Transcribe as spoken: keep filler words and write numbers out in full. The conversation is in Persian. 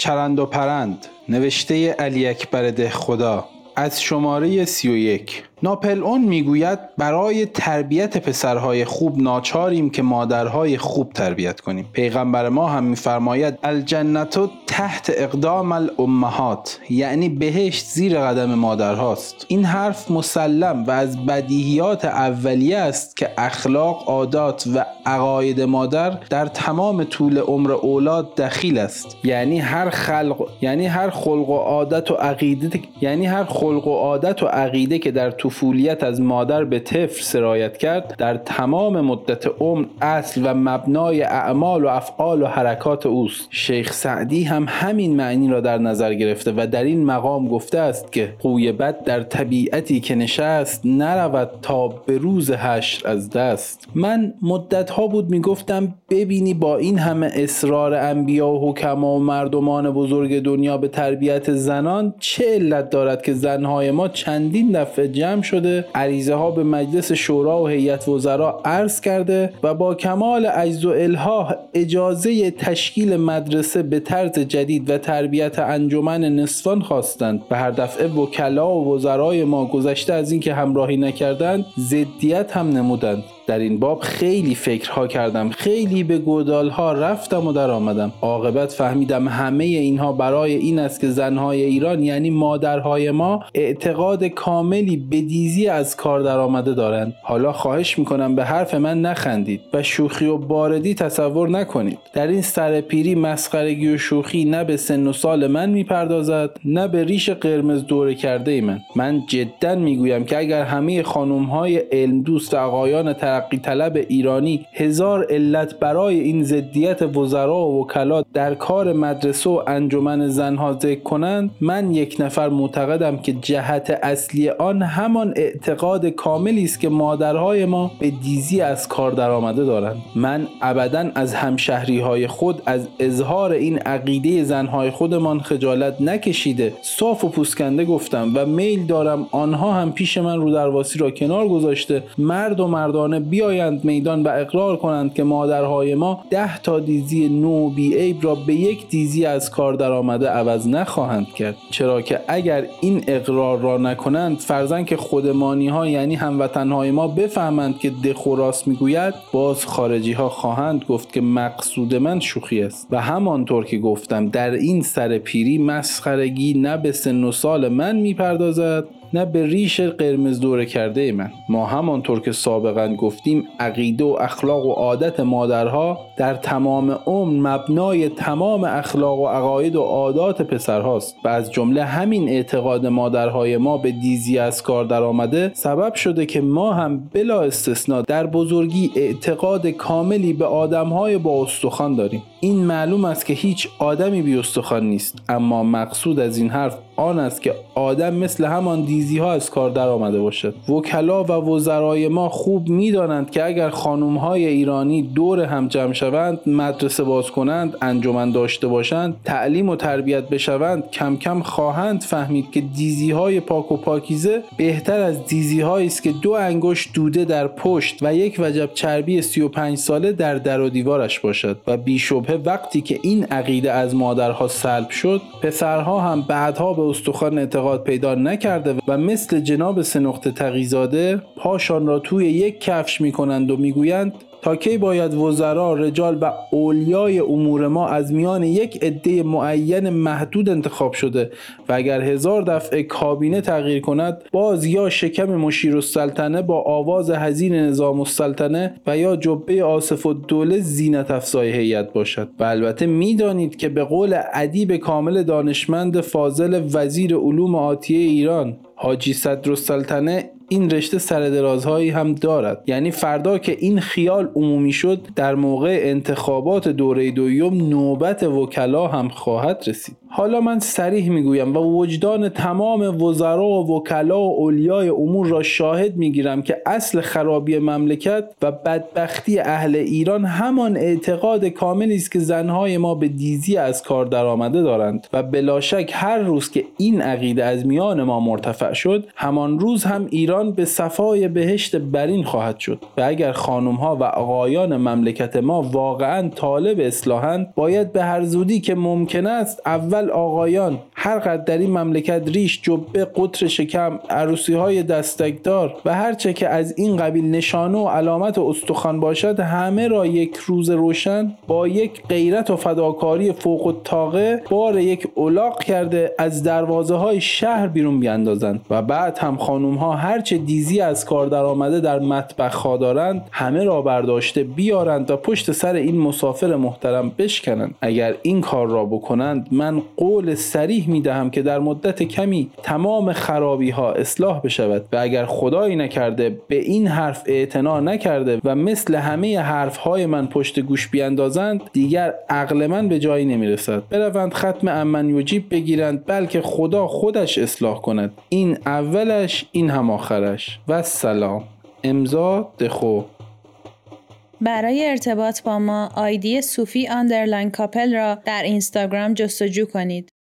چرند و پرند نوشته علی اکبر دهخدا از شماره سی و یک. ناپلئون میگوید برای تربیت پسرهای خوب ناچاریم که مادرهای خوب تربیت کنیم. پیغمبر ما هم میفرماید الجنت تحت اقدام الامهات، یعنی بهشت زیر قدم مادرهاست. این حرف مسلم و از بدیهیات اولیه است که اخلاق، عادات و عقاید مادر در تمام طول عمر اولاد دخیل است. یعنی هر خلق یعنی هر خلق و عادت و عقیده یعنی هر خلق و عادت و عقیده که در طفولیت از مادر به طفل سرایت کرد، در تمام مدت عمر اصل و مبنای اعمال و افعال و حرکات اوست. شیخ سعدی هم همین معنی را در نظر گرفته و در این مقام گفته است که خوی بد در طبیعتی که نشست، نرود تا به روز حشر از دست. من مدتها بود میگفتم ببینی با این همه اصرار انبیا و حکما و مردمان بزرگ دنیا به تربیت زنان، چه علت دارد که زنهای ما چندین دفعه جمع شده، عریضه ها به مجلس شورا و هیئت وزرا عرض کرده و با کمال عجز و الحاح اجازه تشکیل مدرسه به طرز جدید و تربیت انجمن نسوان خواستند و هر دفعه وکلا و وزرای ما گذشته از اینکه همراهی نکردند، ضدیت هم نمودند. در این باب خیلی فکرها کردم، خیلی به گودالها رفتم و در آمدم. عاقبت فهمیدم همه اینها برای این است که زنهای ایران، یعنی مادرهای ما، اعتقاد کاملی به دیزی از کار در آمده دارند. حالا خواهش میکنم به حرف من نخندید و شوخی و باردی تصور نکنید. در این سرپیری مسخرگی و شوخی نه به سن و سال من میپردازد، نه به ریش قرمز دوره کرده ای من. من جدا میگویم که اگر همه خانمهای علم دوست و آقایان ترقی طلب ایرانی هزار علت برای این ضدیت وزرا و وکلا در کار مدرسه و انجمن زنها ذکر کنند، من یک نفر معتقدم که جهت اصلی آن همان اعتقاد کاملی است که مادرهای ما به دیزی از کار درآمده دارند. من ابداً از همشهریهای خود از اظهار این عقیده زنهای خودمان خجالت نکشیده، صاف و پوسکنده گفتم و میل دارم آنها هم پیش من رو درواسی را کنار گذاشته مرد و مردانه بیایند میدان و اقرار کنند که مادرهای ما ده تا دیزی نو بی عیب را به یک دیزی از کار در آمده عوض نخواهند کرد. چرا که اگر این اقرار را نکنند، فرزن که خودمانی ها یعنی هموطنهای ما بفهمند که دخو راست میگوید، باز خارجی ها خواهند گفت که مقصود من شوخی است. و همانطور که گفتم در این سرپیری مسخرگی نه به سن و سال من میپردازد، نه به ریش قرمز دوره کرده من. ما همانطور که سابقا گفتیم عقیده و اخلاق و عادت مادرها در تمام عمر مبنای تمام اخلاق و عقاید و عادات پسرهاست و از جمله همین اعتقاد مادرهای ما به دیزی از کار در آمده سبب شده که ما هم بلا استثنا در بزرگی اعتقاد کاملی به آدمهای با استخوان داریم. این معلوم است که هیچ آدمی بی استخوان نیست، اما مقصود از این حرف آن است که آدم مثل همان دیزی ها از کار در آمده باشد. وکلا و وزرای ما خوب می دانند که اگر خانم های ایرانی دور هم جمع شوند، مدرسه باز کنند، انجمن داشته باشند، تعلیم و تربیت بشوند، کم کم خواهند فهمید که دیزی های پاک و پاکیزه بهتر از دیزی هایی است که دو انگشت دوده در پشت و یک وجب چربی سی و پنج ساله در در و دیوارش باشد. و بیشبه وقتی که این عقیده از مادرها سلب شد، پسرها هم بعدها به استخوان اعتقاد پیدا نکرده و مثل جناب سه نقطه تقی‌زاده پاشان را توی یک کفش می‌کنند و می‌گویند تا کی باید وزرا، رجال و اولیای امور ما از میان یک عده معین محدود انتخاب شده و اگر هزار دفعه کابینه تغییر کند، باز یا شکم مشیر السلطنه با آواز حزین نظام السلطنه و یا جبه آصف الدوله زینت افزای هیئت باشد. و البته میدانید که به قول ادیب کامل دانشمند فاضل وزیر علوم آتیه ایران حاجی صدر و سلطنه، این رشته سردرازهایی هم دارد. یعنی فردا که این خیال عمومی شد، در موقع انتخابات دوره دوم نوبت وکلا هم خواهد رسید. حالا من صریح میگویم و وجدان تمام وزرا و وکلا و اولیای امور را شاهد میگیرم که اصل خرابی مملکت و بدبختی اهل ایران همان اعتقاد کاملی است که زنهای ما به دیزی از کار درآمده دارند و بلا شک هر روز که این عقیده از میان ما مرتفع شد، همان روز هم ایران به صفای بهشت برین خواهد شد. و اگر خانمها و آقایان مملکت ما واقعا طالب اصلاحند، باید به هر زودی که ممکن است اول آقایان هر قدر در این مملکت ریش، جبه، قطر شکم، عروسی های دستکدار و هرچه که از این قبیل نشانه و علامت و استخوان باشد همه را یک روز روشن با یک غیرت و فداکاری فوق الطاقه بار یک الاغ کرده از دروازه های شهر بیرون بیاندازند و بعد هم خانم ها هرچه دیزی از کار درآمده در مطبخ ها دارند همه را برداشته بیارند و پشت سر این مسافر محترم بشکنند. اگر این کار را بکنند، من قول صریح میدهم که در مدت کمی تمام خرابی ها اصلاح بشود و اگر خدایی نکرده به این حرف اعتنا نکرده و مثل همه حرف های من پشت گوش بیاندازند، دیگر عقل من به جایی نمیرسد. بروند ختم امن یجیب بگیرند، بلکه خدا خودش اصلاح کند. این اولش، این هم آخرش. و سلام. امضا دخو. برای ارتباط با ما آیدی صوفی آندرلاین کاپل را در اینستاگرام جستجو کنید.